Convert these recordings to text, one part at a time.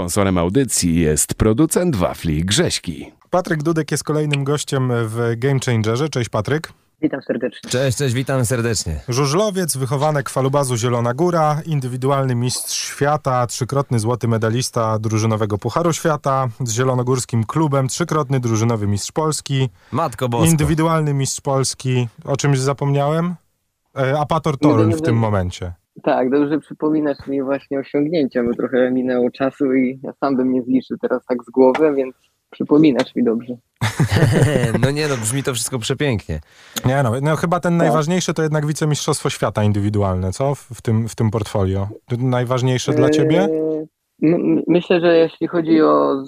Sponsorem audycji jest producent wafli Grześki. Patryk Dudek jest kolejnym gościem w Game Changerze. Cześć Patryk. Witam serdecznie. Cześć, witam serdecznie. Żużlowiec, wychowanek Falubazu Zielona Góra, indywidualny mistrz świata, trzykrotny złoty medalista drużynowego Pucharu Świata, z zielonogórskim klubem, trzykrotny drużynowy mistrz Polski. Matko Bosko. Indywidualny mistrz Polski. O czymś zapomniałem? Apator Toruń w tym momencie. Tak, dobrze przypominasz mi właśnie osiągnięcia, bo trochę minęło czasu i ja sam bym nie zliczył teraz tak z głowy, więc przypominasz mi dobrze. No nie no, brzmi to wszystko przepięknie. Nie no, chyba ten najważniejszy to jednak wicemistrzostwo świata indywidualne, co? W tym portfolio. Najważniejsze dla ciebie? Myślę, że jeśli chodzi o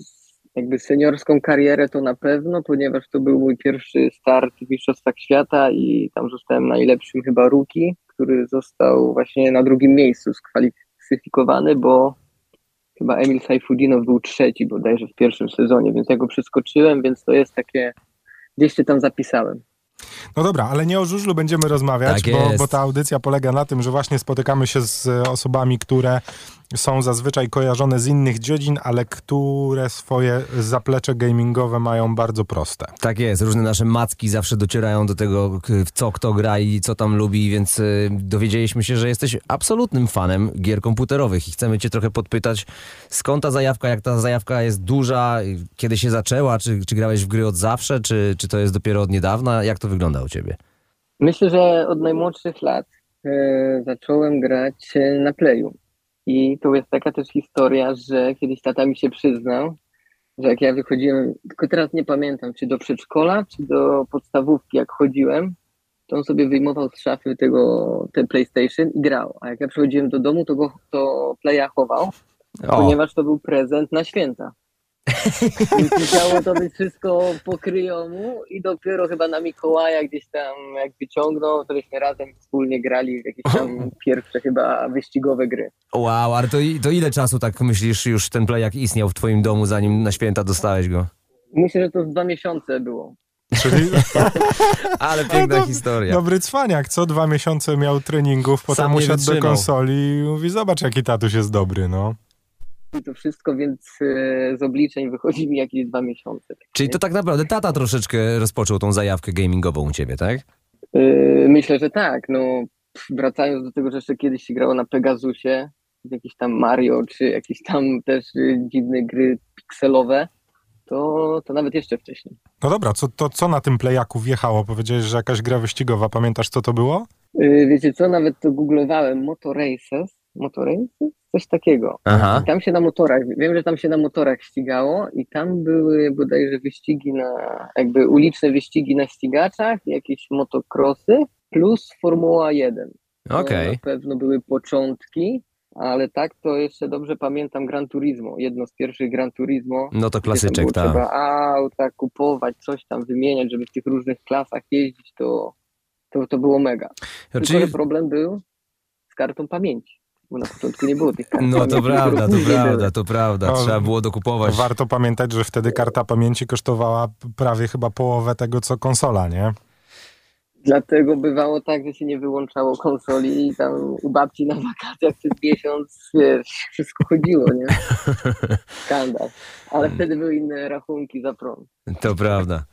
jakby seniorską karierę, to na pewno, ponieważ to był mój pierwszy start w mistrzostwach świata i tam zostałem najlepszym chyba rookie, który został właśnie na drugim miejscu skwalifikowany, bo chyba Emil Sajfudinów był trzeci bodajże w pierwszym sezonie, więc ja go przeskoczyłem, więc to jest takie, gdzieś się tam zapisałem. No dobra, ale nie o żużlu będziemy rozmawiać, tak bo ta audycja polega na tym, że właśnie spotykamy się z osobami, które są zazwyczaj kojarzone z innych dziedzin, ale które swoje zaplecze gamingowe mają bardzo proste. Tak jest, różne nasze macki zawsze docierają do tego, w co kto gra i co tam lubi, więc dowiedzieliśmy się, że jesteś absolutnym fanem gier komputerowych i chcemy cię trochę podpytać, skąd ta zajawka, jak ta zajawka jest duża, kiedy się zaczęła, czy grałeś w gry od zawsze, czy to jest dopiero od niedawna, jak to wygląda u ciebie? Myślę, że od najmłodszych lat zacząłem grać na Playu. I to jest taka też historia, że kiedyś tata mi się przyznał, że jak ja wychodziłem, tylko teraz nie pamiętam, czy do przedszkola, czy do podstawówki, jak chodziłem, to on sobie wyjmował z szafy ten PlayStation i grał. A jak ja przychodziłem do domu, to Playa chował, ponieważ to był prezent na święta. I musiało to być wszystko po kryjomu i dopiero chyba na Mikołaja gdzieś tam jak wyciągnął, to żeśmy razem wspólnie grali w jakieś tam pierwsze chyba wyścigowe gry. Wow, ale to ile czasu tak myślisz już ten Playak istniał w twoim domu, zanim na święta dostałeś go? Myślę, że to 2 miesiące było. Czyli... Ale piękna historia. Dobry cwaniak, co 2 miesiące miał treningów, potem usiadł do konsoli i mówi, zobacz jaki tatuś jest dobry, no. I to wszystko, więc z obliczeń wychodzi mi jakieś 2 miesiące. Tak. Czyli to tak naprawdę tata troszeczkę rozpoczął tą zajawkę gamingową u ciebie, tak? Myślę, że tak. No, wracając do tego, że jeszcze kiedyś się grało na Pegasusie, jakieś tam Mario, czy jakieś tam też dziwne gry pikselowe, to nawet jeszcze wcześniej. No dobra, co na tym Playaku wjechało? Powiedziałeś, że jakaś gra wyścigowa. Pamiętasz, co to było? Wiecie co, nawet to googlowałem. Motor Races? Coś takiego. Aha. I tam się na motorach, wiem, że tam się na motorach ścigało i tam były bodajże wyścigi jakby uliczne wyścigi na ścigaczach, jakieś motokrosy plus Formuła 1. Okej. Na pewno były początki, ale tak to jeszcze dobrze pamiętam Gran Turismo, jedno z pierwszych Gran Turismo. No to klasyczek, tak. Trzeba auta kupować, coś tam wymieniać, żeby w tych różnych klasach jeździć, to było mega. Tylko problem był z kartą pamięci. Bo na początku nie było tych kart. No to prawda. Trzeba było dokupować. Warto pamiętać, że wtedy karta pamięci kosztowała prawie chyba połowę tego, co konsola, nie? Dlatego bywało tak, że się nie wyłączało konsoli i tam u babci na wakacjach przez miesiąc wszystko chodziło, nie? Skandal. Ale wtedy były inne rachunki za prąd. To prawda.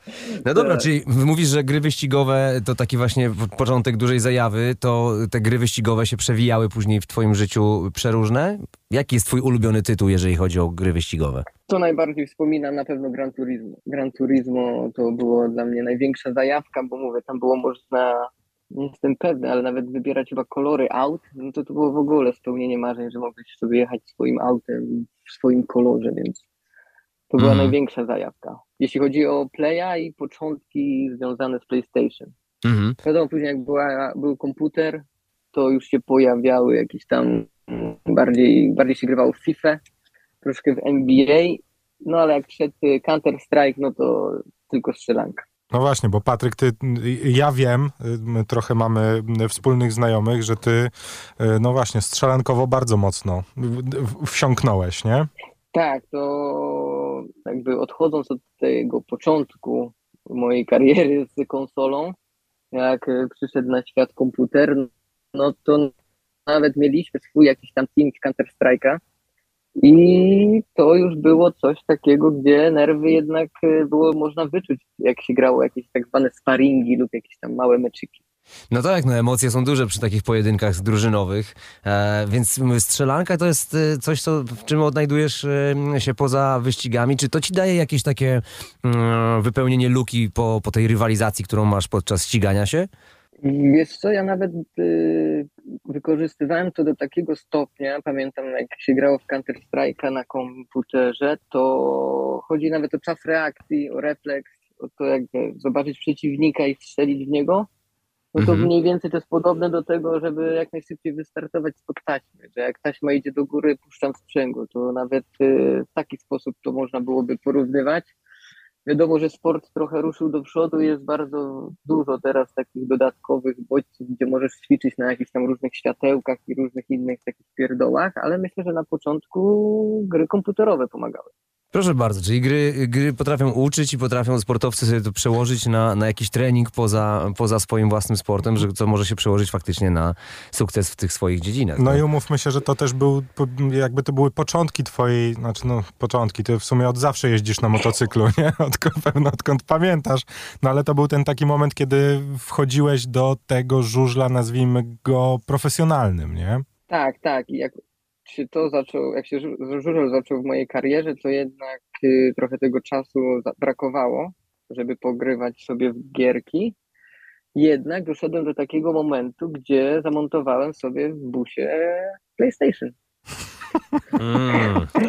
No dobra, czyli mówisz, że gry wyścigowe to taki właśnie początek dużej zajawy, to te gry wyścigowe się przewijały później w twoim życiu przeróżne? Jaki jest twój ulubiony tytuł, jeżeli chodzi o gry wyścigowe? To najbardziej wspominam na pewno Gran Turismo. Gran Turismo to było dla mnie największa zajawka, bo mówię, tam było można, nie jestem pewny, ale nawet wybierać chyba kolory aut, no to było w ogóle spełnienie marzeń, że mogłeś sobie jechać swoim autem w swoim kolorze, więc to była największa zajawka. Jeśli chodzi o Playa i początki związane z PlayStation. Wiadomo, później jak był komputer, to już się pojawiały jakieś tam, bardziej się grywało w FIFA, troszkę w NBA, no ale jak przed Counter-Strike, no to tylko strzelanka. No właśnie, bo Patryk, ja wiem, trochę mamy wspólnych znajomych, że ty, no właśnie, strzelankowo bardzo mocno wsiąknąłeś, nie? Tak, to jakby odchodząc od tego początku mojej kariery z konsolą, jak przyszedł na świat komputer, no to nawet mieliśmy swój jakiś tam team Counter-Strike'a, I to już było coś takiego, gdzie nerwy jednak było można wyczuć, jak się grało jakieś tak zwane sparingi lub jakieś tam małe meczyki. No tak, no emocje są duże przy takich pojedynkach drużynowych, więc strzelanka to jest coś, w czym odnajdujesz się poza wyścigami. Czy to ci daje jakieś takie wypełnienie luki po tej rywalizacji, którą masz podczas ścigania się? Wiesz co, ja nawet wykorzystywałem to do takiego stopnia, pamiętam jak się grało w Counter-Strike'a na komputerze, to chodzi nawet o czas reakcji, o refleks, o to jak zobaczyć przeciwnika i strzelić w niego. No to mniej więcej to jest podobne do tego, żeby jak najszybciej wystartować spod taśmy, że jak taśma idzie do góry, puszczam sprzęgło, to nawet w taki sposób to można byłoby porównywać. Wiadomo, że sport trochę ruszył do przodu, jest bardzo dużo teraz takich dodatkowych bodźców, gdzie możesz ćwiczyć na jakichś tam różnych światełkach i różnych innych takich pierdołach, ale myślę, że na początku gry komputerowe pomagały. Proszę bardzo, czyli gry potrafią uczyć i potrafią sportowcy sobie to przełożyć na jakiś trening poza swoim własnym sportem, że co może się przełożyć faktycznie na sukces w tych swoich dziedzinach. No i umówmy się, że to też były początki twojej, ty w sumie od zawsze jeździsz na motocyklu, nie? Odkąd pamiętasz, no ale to był ten taki moment, kiedy wchodziłeś do tego żużla, nazwijmy go profesjonalnym, nie? Tak. Jak się żużel zaczął w mojej karierze, to jednak trochę tego czasu brakowało, żeby pogrywać sobie w gierki. Jednak doszedłem do takiego momentu, gdzie zamontowałem sobie w busie PlayStation.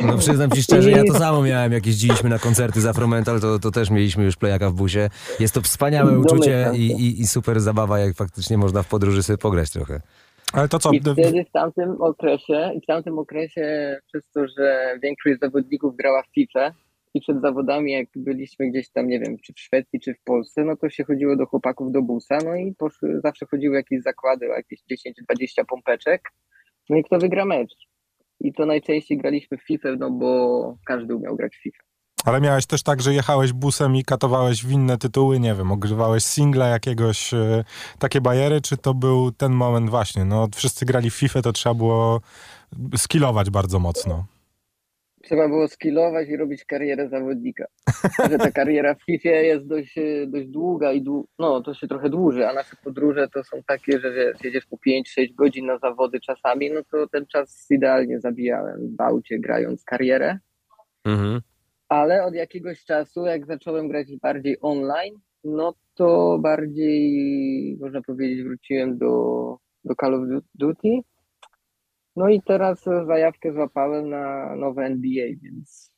No przyznam ci szczerze, ja to samo miałem, jak jeździliśmy na koncerty z Afro Mental, to też mieliśmy już playaka w busie. Jest to wspaniałe uczucie i super zabawa, jak faktycznie można w podróży sobie pograć trochę. Ale to co? I wtedy w tamtym okresie, przez to, że większość zawodników grała w FIFA i przed zawodami, jak byliśmy gdzieś tam, nie wiem, czy w Szwecji, czy w Polsce, no to się chodziło do chłopaków do busa, no i zawsze chodziły jakieś zakłady, jakieś 10-20 pompeczek, no i kto wygra mecz. I to najczęściej graliśmy w FIFA, no bo każdy umiał grać w FIFA. Ale miałeś też tak, że jechałeś busem i katowałeś w inne tytuły, nie wiem, ogrywałeś singla jakiegoś, takie bajery, czy to był ten moment właśnie, no wszyscy grali w FIFA, to trzeba było skillować bardzo mocno. Trzeba było skillować i robić karierę zawodnika, że ta kariera w FIFA jest dość długa i to się trochę dłuży, a nasze podróże to są takie, że jedziesz po 5-6 godzin na zawody czasami, no to ten czas idealnie zabijałem w aucie grając karierę. Mhm. Ale od jakiegoś czasu, jak zacząłem grać bardziej online, no to bardziej, można powiedzieć, wróciłem do Call of Duty. No i teraz zajawkę złapałem na nowe NBA, więc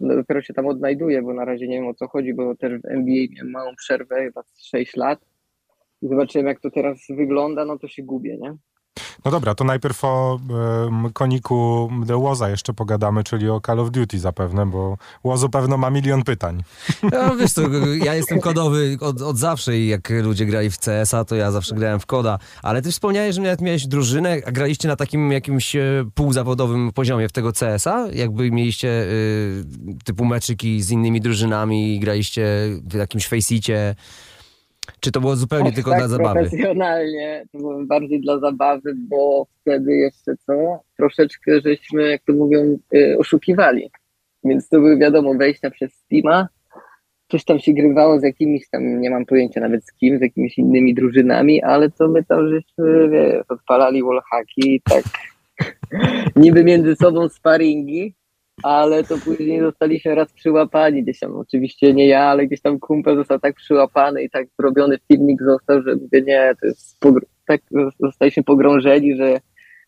dopiero się tam odnajduję, bo na razie nie wiem o co chodzi, bo też w NBA miałem małą przerwę, chyba 6 lat. I zobaczyłem, jak to teraz wygląda, no to się gubię, nie? No dobra, to najpierw o koniku The Łoza jeszcze pogadamy, czyli o Call of Duty zapewne, bo Łozu pewno ma milion pytań. No wiesz co, ja jestem kodowy od zawsze i jak ludzie grali w CS-a, to ja zawsze grałem w koda, ale ty wspomniałeś, że nawet miałeś drużynę, a graliście na takim jakimś półzawodowym poziomie w tego CS-a, jakby mieliście typu meczyki z innymi drużynami i graliście w jakimś face-icie. Czy to było zupełnie tylko dla zabawy? Profesjonalnie, to było bardziej dla zabawy, bo wtedy jeszcze troszeczkę żeśmy, jak to mówią, oszukiwali. Więc to były, wiadomo, wejścia przez Steama, coś tam się grywało z jakimiś tam, nie mam pojęcia nawet z kim, z jakimiś innymi drużynami, ale to my tam żeśmy, odpalali wallhacki i tak niby między sobą sparingi. Ale to później zostaliśmy raz przyłapani gdzieś tam, oczywiście nie ja, ale gdzieś tam kumpel został tak przyłapany i tak zrobiony filmik został, że mówię, nie, to jest tak zostaliśmy pogrążeni, że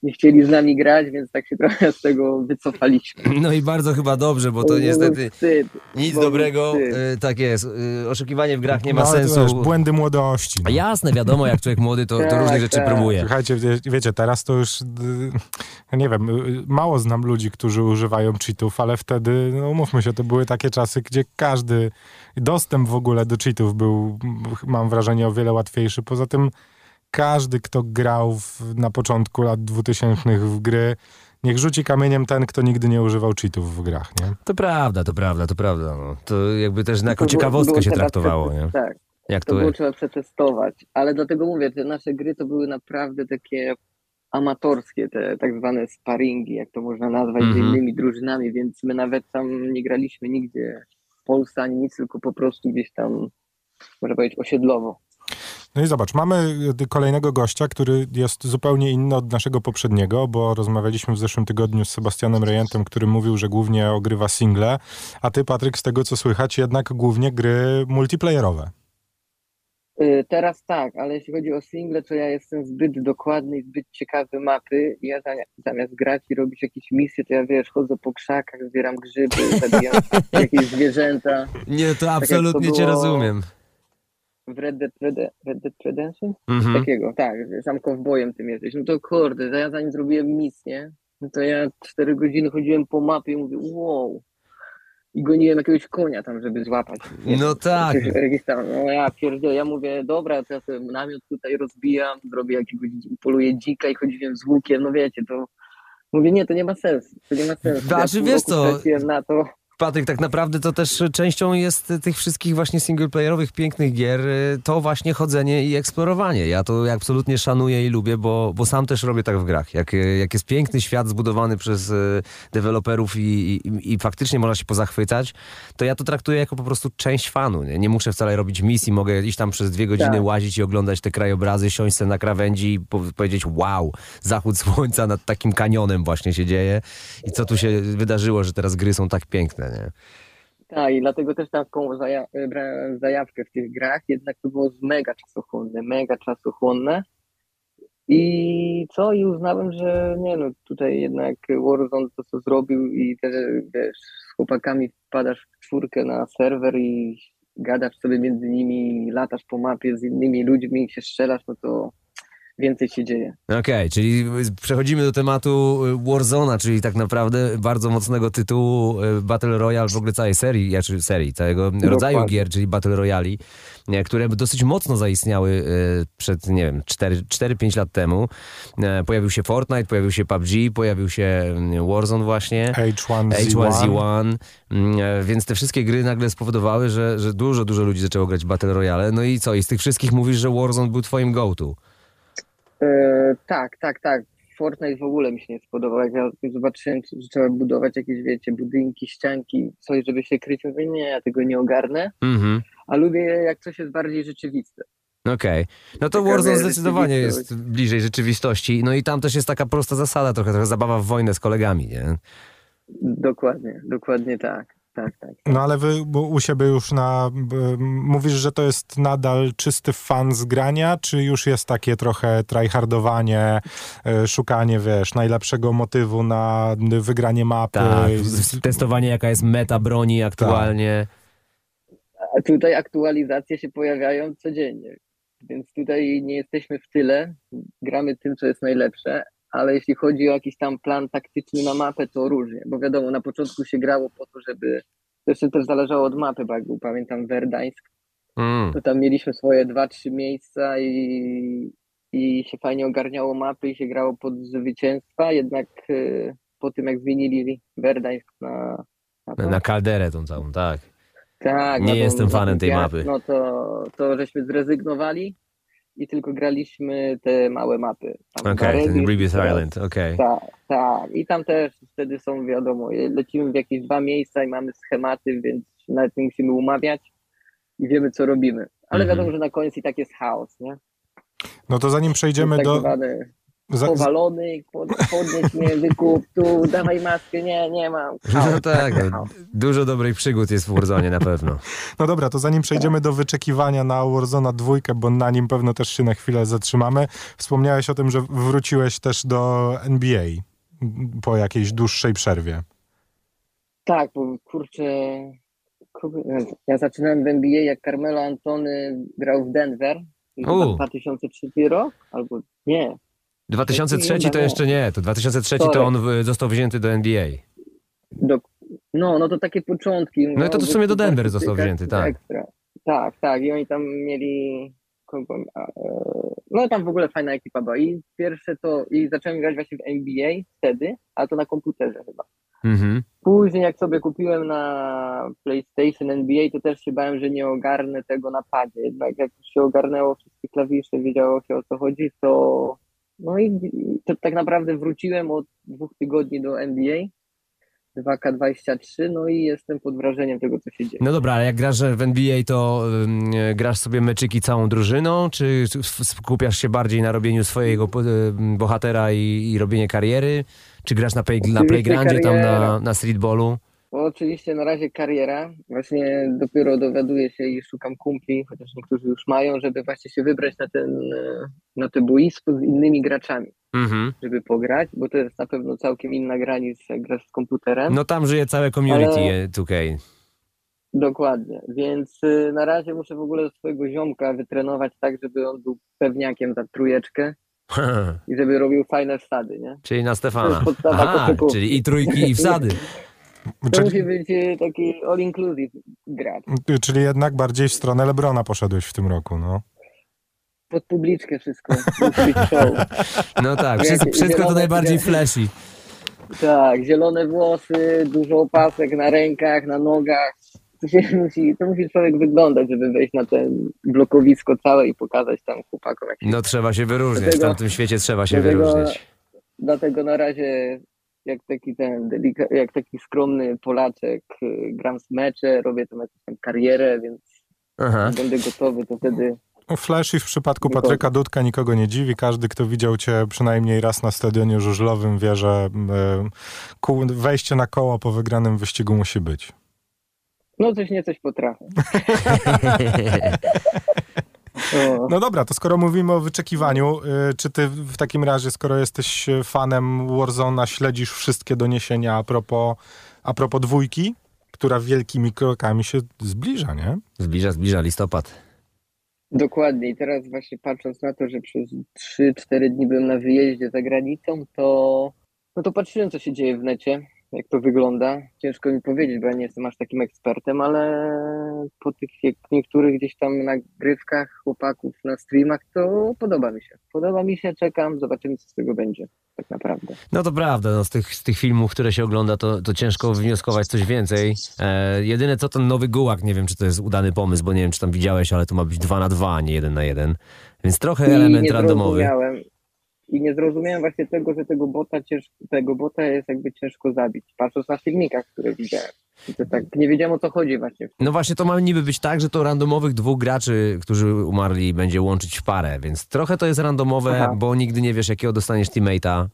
nie chcieli z nami grać, więc tak się trochę z tego wycofaliśmy. No i bardzo chyba dobrze, bo to niestety wstyd, nic dobrego, tak jest. Oszukiwanie w grach nie ma sensu. To jest błędy młodości. No. Jasne, wiadomo, jak człowiek młody, to różne rzeczy próbuje. Słuchajcie, wiecie, teraz to już, nie wiem, mało znam ludzi, którzy używają cheatów, ale wtedy, no umówmy się, to były takie czasy, gdzie każdy dostęp w ogóle do cheatów był, mam wrażenie, o wiele łatwiejszy. Poza tym każdy, kto grał na początku lat 2000 w gry, niech rzuci kamieniem ten, kto nigdy nie używał cheatów w grach, nie? To prawda. No. To jakby też jako ciekawostkę się traktowało, nie? Tak. Jak to było trzeba przetestować. Ale dlatego mówię, te nasze gry to były naprawdę takie amatorskie, te tak zwane sparingi, jak to można nazwać, z innymi drużynami, więc my nawet tam nie graliśmy nigdzie w Polsce ani nic, tylko po prostu gdzieś tam, można powiedzieć, osiedlowo. No i zobacz, mamy kolejnego gościa, który jest zupełnie inny od naszego poprzedniego, bo rozmawialiśmy w zeszłym tygodniu z Sebastianem Rejentem, który mówił, że głównie ogrywa single, a ty, Patryk, z tego co słychać, jednak głównie gry multiplayerowe. Teraz tak, ale jeśli chodzi o single, to ja jestem zbyt dokładny i zbyt ciekawy mapy. Ja zamiast grać i robić jakieś misje, to ja, wiesz, chodzę po krzakach, zbieram grzyby, zabijam jakieś zwierzęta. Nie, to absolutnie tak, cię rozumiem. W Red Dead Redemption? Takiego, tak, sam kowbojem tym jesteś. No to kurde, ja zanim zrobiłem misję, no to ja 4 godziny chodziłem po mapie i mówię, wow. I goniłem jakiegoś konia tam, żeby złapać. Nie? No tak. No ja pierdolę, ja mówię, dobra, to ja sobie namiot tutaj rozbijam, zrobię jakiegoś, poluję dzika i chodziłem z łukiem, no wiecie, to mówię, nie, to nie ma sensu, to nie ma sensu. Ja pół wiesz co? Na to. Patryk, tak naprawdę to też częścią jest tych wszystkich właśnie singleplayerowych, pięknych gier, to właśnie chodzenie i eksplorowanie. Ja to absolutnie szanuję i lubię, bo sam też robię tak w grach. Jak jest piękny świat zbudowany przez deweloperów i faktycznie można się pozachwycać, to ja to traktuję jako po prostu część fanu. Nie muszę wcale robić misji, mogę iść tam przez 2 godziny, łazić i oglądać te krajobrazy, siąść sobie na krawędzi i powiedzieć wow, zachód słońca nad takim kanionem właśnie się dzieje i co tu się wydarzyło, że teraz gry są tak piękne. Tak, i dlatego też taką brałem zajawkę w tych grach, jednak to było mega czasochłonne i co? I uznałem, że nie no, tutaj jednak Warzone to co zrobił i też, wiesz, z chłopakami wpadasz w 4 na serwer i gadasz sobie między nimi, latasz po mapie z innymi ludźmi i się strzelasz, no to więcej się dzieje. Okej, czyli przechodzimy do tematu Warzone'a, czyli tak naprawdę bardzo mocnego tytułu Battle Royale, w ogóle całej serii, całego rodzaju gier, czyli Battle Royali, które dosyć mocno zaistniały przed, nie wiem, 4-5 lat temu. Pojawił się Fortnite, pojawił się PUBG, pojawił się Warzone właśnie. H1Z1. Więc te wszystkie gry nagle spowodowały, że dużo ludzi zaczęło grać w Battle Royale. No i co? I z tych wszystkich mówisz, że Warzone był twoim go-to. Tak. Fortnite w ogóle mi się nie spodobał. Jak ja zobaczyłem, że trzeba budować jakieś, wiecie, budynki, ścianki, coś, żeby się kryć, mówię, nie, ja tego nie ogarnę. A lubię, jak coś jest bardziej rzeczywiste. Okej. No to Warzone zdecydowanie jest bliżej rzeczywistości. No i tam też jest taka prosta zasada, trochę zabawa w wojnę z kolegami, nie? Dokładnie tak. Tak. No ale wy u siebie już mówisz, że to jest nadal czysty fan z grania, czy już jest takie trochę tryhardowanie, szukanie, wiesz, najlepszego motywu na wygranie mapy? Tak, testowanie jaka jest meta broni aktualnie. Tak. A tutaj aktualizacje się pojawiają codziennie, więc tutaj nie jesteśmy w tyle, gramy tym, co jest najlepsze. Ale jeśli chodzi o jakiś tam plan taktyczny na mapę, to różnie, bo wiadomo, na początku się grało po to, żeby... Zresztą też zależało od mapy, bo jak był, pamiętam, Werdańsk, to tam mieliśmy swoje 2-3 miejsca i się fajnie ogarniało mapy i się grało pod zwycięstwa, jednak po tym, jak zmienili Werdańsk na Kalderę tą całą, tak. Nie jestem fanem tej mapy. No to żeśmy zrezygnowali. I tylko graliśmy te małe mapy. Ten Greaves Island, okej. Tak. I tam też wtedy są, wiadomo, lecimy w jakieś 2 miejsca i mamy schematy, więc nawet nie musimy umawiać i wiemy, co robimy. Ale wiadomo, że na koniec i tak jest chaos, nie? No to zanim przejdziemy tak do... powalony, podnieś mnie, wykup, tu, dawaj maskę, nie mam. No tak, dużo dobrych przygód jest w Warzone na pewno. No dobra, to zanim przejdziemy do wyczekiwania na Warzone 2, bo na nim pewno też się na chwilę zatrzymamy, wspomniałeś o tym, że wróciłeś też do NBA po jakiejś dłuższej przerwie. Tak, bo kurczę, ja zaczynałem w NBA, jak Carmelo Anthony grał w Denver, w 2003 rok, albo nie, 2003 to jeszcze nie, to 2003 to on został wzięty do NBA. No to takie początki. No i to w sumie do Denver został wzięty, tak. Tak, i oni tam mieli... No tam w ogóle fajna ekipa była. I pierwsze to... I zacząłem grać właśnie w NBA wtedy, ale to na komputerze chyba. Później jak sobie kupiłem na PlayStation NBA, to też się bałem, że nie ogarnę tego na padzie. Jednak jak się ogarnęło wszystkie klawisze, wiedziało się o co chodzi, to... No i to, tak naprawdę wróciłem od 2 tygodni do NBA 2K23, no i jestem pod wrażeniem tego, co się dzieje. No dobra, ale jak grasz w NBA, to grasz sobie meczyki całą drużyną, czy skupiasz się bardziej na robieniu swojego bohatera i robieniu kariery, czy grasz na playgroundzie, tam na streetballu? No, oczywiście na razie kariera. Właśnie dopiero dowiaduję się i szukam kumpli, chociaż niektórzy już mają, żeby właśnie się wybrać na te boisko z innymi graczami, żeby pograć, bo to jest na pewno całkiem inna gra niż jak grasz z komputerem. No tam żyje całe community 2K. Dokładnie, więc na razie muszę w ogóle swojego ziomka wytrenować tak, żeby on był pewniakiem za trójeczkę. I żeby robił fajne wsady, nie? Czyli na Stefana. Aha, czyli i trójki, i wsady. To musi być taki all-inclusive gracz. Czyli jednak bardziej w stronę LeBrona poszedłeś w tym roku, no. Pod publiczkę wszystko. No tak, wszystko to najbardziej flashy. Tak, zielone włosy, dużo opasek na rękach, na nogach. To musi człowiek wyglądać, żeby wejść na ten blokowisko całe i pokazać tam chłopakom. No trzeba się wyróżniać, w tamtym świecie trzeba się wyróżniać. Dlatego na razie... Jak taki skromny Polaczek, gram w mecze, robię tam jakąś tam karierę, więc będę gotowy, to wtedy... Flash i w przypadku Patryka Dudka nikogo nie dziwi. Każdy, kto widział cię przynajmniej raz na stadionie żużlowym, wie, że wejście na koło po wygranym wyścigu musi być. No coś potrafię. No dobra, to skoro mówimy o wyczekiwaniu, czy ty w takim razie, skoro jesteś fanem Warzone'a, śledzisz wszystkie doniesienia a propos 2, która wielkimi krokami się zbliża, nie? Zbliża listopad. Dokładnie i teraz właśnie patrząc na to, że przez 3-4 dni byłem na wyjeździe za granicą, to patrzyłem, co się dzieje w necie, jak to wygląda. Ciężko mi powiedzieć, bo ja nie jestem aż takim ekspertem, ale po tych niektórych gdzieś tam nagrywkach chłopaków na streamach, to podoba mi się. Czekam, zobaczymy, co z tego będzie tak naprawdę. No to prawda, no, z tych filmów, które się ogląda, to ciężko wywnioskować coś więcej. Jedyne co, ten nowy Gułak, nie wiem, czy to jest udany pomysł, bo nie wiem, czy tam widziałeś, ale to ma być 2 na 2, a nie 1 na 1. Więc trochę element randomowy. I nie zrozumiałem właśnie tego, że tego bota jest jakby ciężko zabić, patrząc na filmikach, które widziałem. To tak, nie wiedziałem, o co chodzi właśnie. No właśnie, to ma niby być tak, że to randomowych 2 graczy, którzy umarli, będzie łączyć w parę, więc trochę to jest randomowe, bo nigdy nie wiesz, jakiego dostaniesz teammate'a.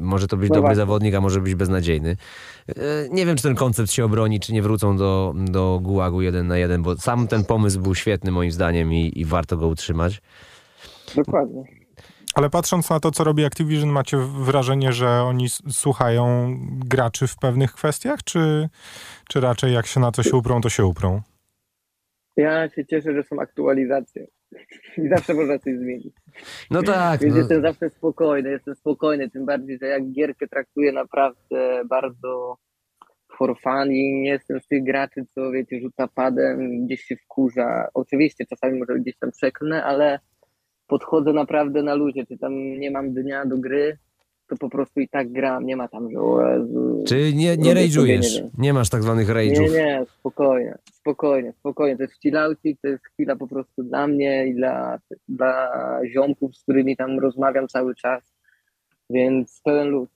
Może to być dobry zawodnik, a może być beznadziejny. Nie wiem, czy ten koncept się obroni, czy nie wrócą do gułagu 1 na 1, bo sam ten pomysł był świetny moim zdaniem i warto go utrzymać. Dokładnie. Ale patrząc na to, co robi Activision, macie wrażenie, że oni słuchają graczy w pewnych kwestiach, czy raczej jak się na coś uprą, to się uprą? Ja się cieszę, że są aktualizacje. I zawsze można coś zmienić. No tak. Więc jestem zawsze spokojny, tym bardziej, że jak gierkę traktuję naprawdę bardzo for fun i nie jestem z tych graczy, co wiecie, rzuca padem, gdzieś się wkurza. Oczywiście czasami może gdzieś tam przeklnę, ale podchodzę naprawdę na luzie, czy tam nie mam dnia do gry, to po prostu i tak gram, nie ma tam, że czy nie rage'ujesz, nie masz tak zwanych rage'ów? Nie, spokojnie, to jest chillaucik, to jest chwila po prostu dla mnie i dla ziomków, z którymi tam rozmawiam cały czas, więc pełen luz.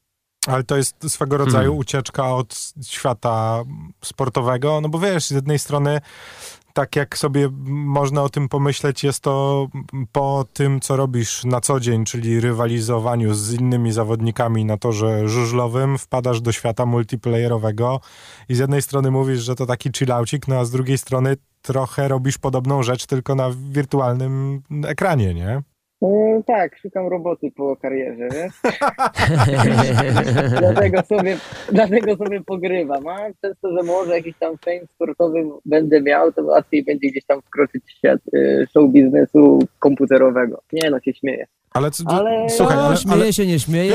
Ale to jest swego rodzaju ucieczka od świata sportowego, no bo wiesz, z jednej strony tak jak sobie można o tym pomyśleć, jest to po tym, co robisz na co dzień, czyli rywalizowaniu z innymi zawodnikami na torze żużlowym, wpadasz do świata multiplayerowego i z jednej strony mówisz, że to taki chillaucik, no a z drugiej strony trochę robisz podobną rzecz, tylko na wirtualnym ekranie, nie? Tak, szukam roboty po karierze, wiesz? dlatego sobie pogrywam, a przez to, że może jakiś tam fame sportowy będę miał, to łatwiej będzie gdzieś tam wkroczyć w świat show biznesu komputerowego. Nie no, się śmieję.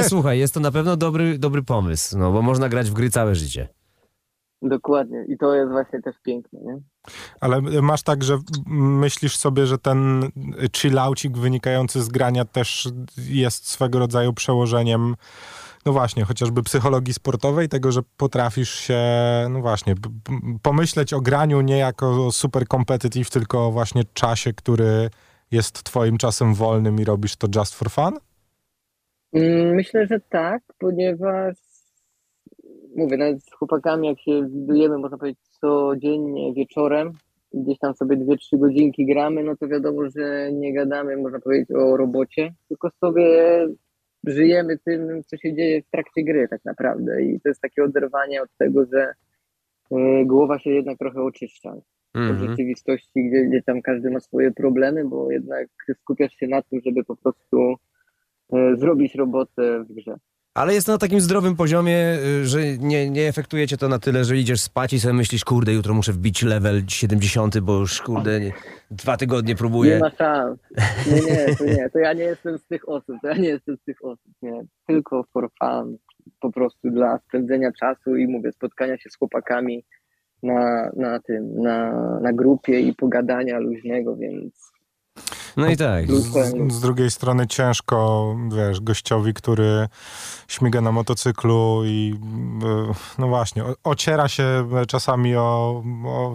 Słuchaj, jest to na pewno dobry pomysł, no bo można grać w gry całe życie. Dokładnie i to jest właśnie też piękne, nie? Ale masz tak, że myślisz sobie, że ten chillaucik wynikający z grania też jest swego rodzaju przełożeniem, no właśnie, chociażby psychologii sportowej, tego, że potrafisz się, no właśnie, pomyśleć o graniu nie jako super competitive, tylko właśnie czasie, który jest twoim czasem wolnym i robisz to just for fun? Myślę, że tak, ponieważ mówię, nawet z chłopakami jak się widujemy, można powiedzieć, codziennie wieczorem, gdzieś tam sobie 2-3 godzinki gramy, no to wiadomo, że nie gadamy, można powiedzieć, o robocie, tylko sobie żyjemy tym, co się dzieje w trakcie gry tak naprawdę i to jest takie oderwanie od tego, że głowa się jednak trochę oczyszcza od rzeczywistości, gdzie tam każdy ma swoje problemy, bo jednak skupiasz się na tym, żeby po prostu zrobić robotę w grze. Ale jest to na takim zdrowym poziomie, że nie efektuje cię to na tyle, że idziesz spać i sobie myślisz, kurde, jutro muszę wbić level 70, bo już, kurde, 2 tygodnie próbuję. Nie ma szans. To ja nie jestem z tych osób, nie. Tylko for fun, po prostu dla spędzenia czasu i mówię, spotkania się z chłopakami na grupie i pogadania luźnego, więc... No i tak. Z drugiej strony ciężko, wiesz, gościowi, który śmiga na motocyklu i no właśnie, ociera się czasami o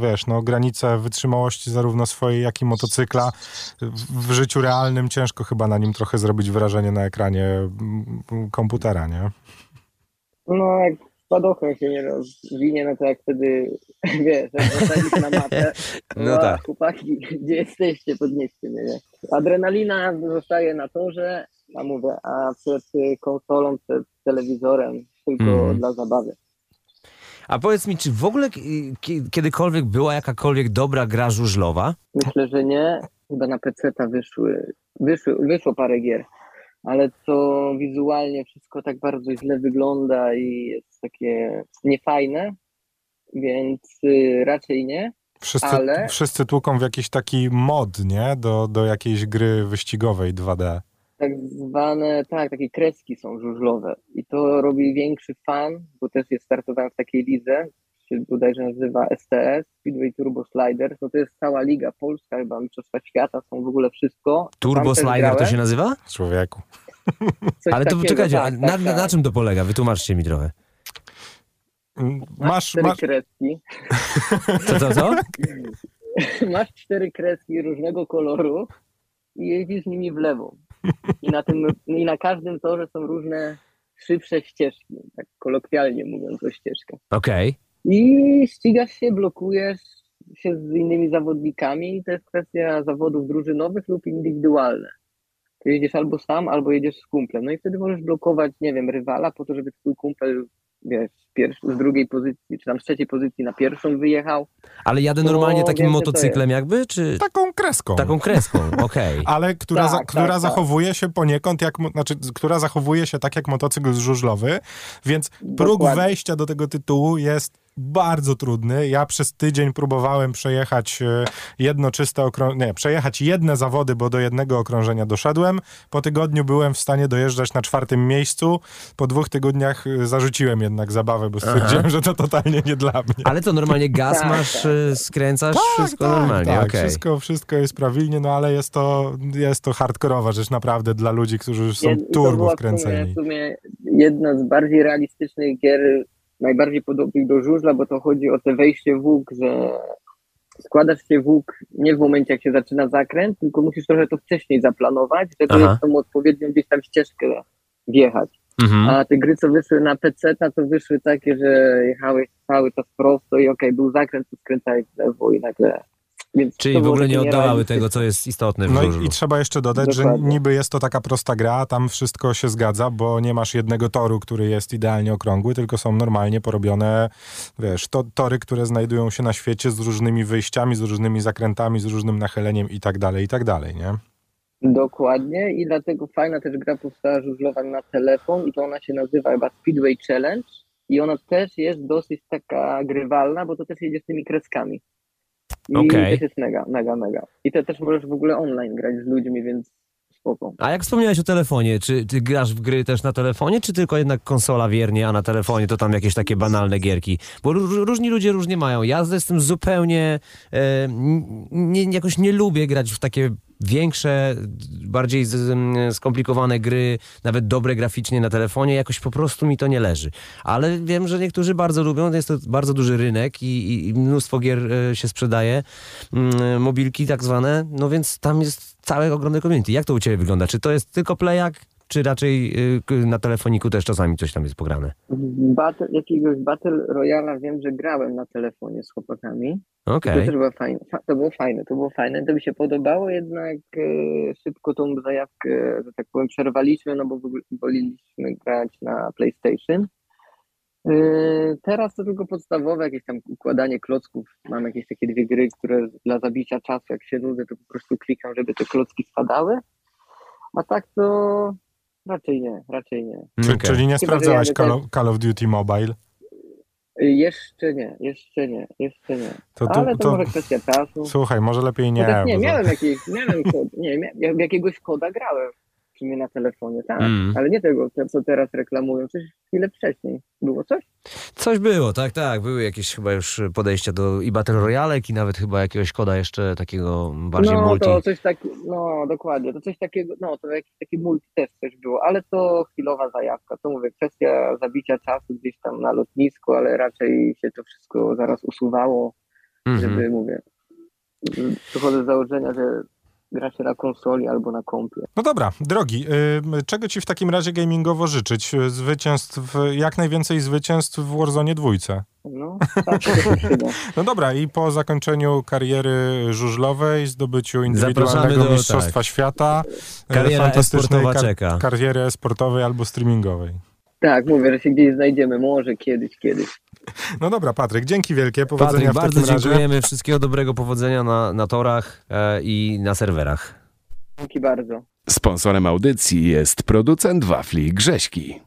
wiesz, no granice wytrzymałości zarówno swojej, jak i motocykla. W życiu realnym ciężko chyba na nim trochę zrobić wrażenie na ekranie komputera, nie? No jak spadochron się nie rozwinie, no to jak wtedy, wiesz, jak na mapę, no tak. Chłopaki, gdzie jesteście, podnieście mnie, nie? Adrenalina zostaje na torze, a mówię, a przed konsolą, przed telewizorem, tylko dla zabawy. A powiedz mi, czy w ogóle kiedykolwiek była jakakolwiek dobra gra żużlowa? Myślę, że nie. Chyba na PC-ta wyszło parę gier. Ale to wizualnie wszystko tak bardzo źle wygląda i jest takie niefajne, więc raczej nie. Wszyscy tłuką w jakiś taki mod, nie? Do jakiejś gry wyścigowej 2D. Tak zwane, tak, takie kreski są żużlowe i to robi większy fan, bo też jest startowałem w takiej lidze, się bodajże nazywa STS, Speedway Turbo Slider, no to jest cała liga polska, chyba mistrzostwa świata, są w ogóle wszystko. Turbo Slider to się nazywa? Człowieku. Ale to czekajcie, na czym to polega? Wytłumaczcie mi trochę. Masz 4 kreski. Co? Masz 4 kreski różnego koloru i jeździsz nimi w lewo. I na każdym torze są różne szybsze ścieżki, tak kolokwialnie mówiąc o ścieżkach. Okej. I ścigasz się, blokujesz się z innymi zawodnikami i to jest kwestia zawodów drużynowych lub indywidualnych. Ty jedziesz albo sam, albo jedziesz z kumplem. No i wtedy możesz blokować, nie wiem, rywala po to, żeby twój kumpel, wiesz, z drugiej pozycji, czy tam z trzeciej pozycji na pierwszą wyjechał. Ale jadę normalnie takim motocyklem jakby, czy... Taką kreską. Taką kreską, okej. Ale która zachowuje się poniekąd, która zachowuje się tak jak motocykl żużlowy, więc próg wejścia do tego tytułu jest bardzo trudny. Ja przez tydzień próbowałem przejechać jedne zawody, bo do jednego okrążenia doszedłem. Po tygodniu byłem w stanie dojeżdżać na 4. miejscu. Po 2 tygodniach zarzuciłem jednak zabawę, bo stwierdziłem, że to totalnie nie dla mnie. Ale to normalnie gaz masz, skręcasz, wszystko normalnie. Tak, okay. Wszystko jest prawilnie, no ale jest to hardkorowa rzecz naprawdę dla ludzi, którzy są turbo wkręceni. W sumie jedna z bardziej realistycznych gier, najbardziej podobnych do żużla, bo to chodzi o te wejście w łuk, że składasz się w łuk nie w momencie, jak się zaczyna zakręt, tylko musisz trochę to wcześniej zaplanować, żeby w tą odpowiednią gdzieś tam ścieżkę wjechać. A te gry, co wyszły na PC-ta, to wyszły takie, że jechałeś cały czas prosto i był zakręt, to skręcałeś w lewo i nagle... Więc czyli w ogóle nie oddawały tego, co jest istotne w żużlu. No i trzeba jeszcze dodać, dokładnie, że niby jest to taka prosta gra, tam wszystko się zgadza, bo nie masz jednego toru, który jest idealnie okrągły, tylko są normalnie porobione, wiesz, tory, które znajdują się na świecie z różnymi wyjściami, z różnymi zakrętami, z różnym nachyleniem i tak dalej, nie? Dokładnie i dlatego fajna też gra powstała żużlowa na telefon i to ona się nazywa chyba Speedway Challenge i ona też jest dosyć taka grywalna, bo to też jedzie z tymi kreskami. I też jest mega. I to też możesz w ogóle online grać z ludźmi, więc spoko. A jak wspomniałeś o telefonie, czy ty grasz w gry też na telefonie, czy tylko jednak konsola wiernie, a na telefonie to tam jakieś takie banalne gierki? Bo różni ludzie różnie mają. Ja z tym zupełnie jakoś nie lubię grać w takie większe, bardziej skomplikowane gry, nawet dobre graficznie na telefonie, jakoś po prostu mi to nie leży. Ale wiem, że niektórzy bardzo lubią, jest to bardzo duży rynek i mnóstwo gier się sprzedaje, mobilki tak zwane, no więc tam jest całe ogromne community. Jak to u ciebie wygląda? Czy to jest tylko plejak, czy raczej na telefoniku też czasami coś tam jest pograne? Jakiegoś Battle Royala wiem, że grałem na telefonie z chłopakami. Okay. To też było fajne. To było fajne. To mi się podobało, jednak szybko tą zajawkę, że tak powiem, przerwaliśmy, no bo woleliśmy grać na PlayStation. Teraz to tylko podstawowe, jakieś tam układanie klocków. Mam jakieś takie dwie gry, które dla zabicia czasu, jak się nudzę, to po prostu klikam, żeby te klocki spadały. A tak to raczej nie. Okay. Czyli nie sprawdzałeś Call of Duty Mobile? Jeszcze nie. Ale to może kwestia czasu. Słuchaj, może lepiej nie. Chociaż nie, jakiegoś koda grałem. Czy mnie na telefonie, tak. Ale nie tego, co teraz reklamują. Coś chwilę wcześniej. Było coś? Coś było, tak. Były jakieś chyba już podejścia do i Battle Royalek i nawet chyba jakiegoś koda jeszcze takiego bardziej multi. No to coś takiego, no dokładnie. To coś takiego, no to jakiś taki multi też coś było, ale to chwilowa zajawka. To mówię, kwestia zabicia czasu gdzieś tam na lotnisku, ale raczej się to wszystko zaraz usuwało, żeby mówię, wychodzę z założenia, że gracie na konsoli albo na kompie. No dobra, drogi, czego ci w takim razie gamingowo życzyć? Jak najwięcej zwycięstw w Warzone 2. No, tak, to się da. No dobra, i po zakończeniu kariery żużlowej, zdobyciu indywidualnego mistrzostwa świata, fantastycznej kariery e-sportowej albo streamingowej. Tak, mówię, że się gdzieś znajdziemy, może kiedyś. No dobra, Patryk, dzięki wielkie, powodzenia Patryk, w takim razie. Dziękujemy, wszystkiego dobrego, powodzenia na torach i na serwerach. Dzięki bardzo. Sponsorem audycji jest producent wafli Grześki.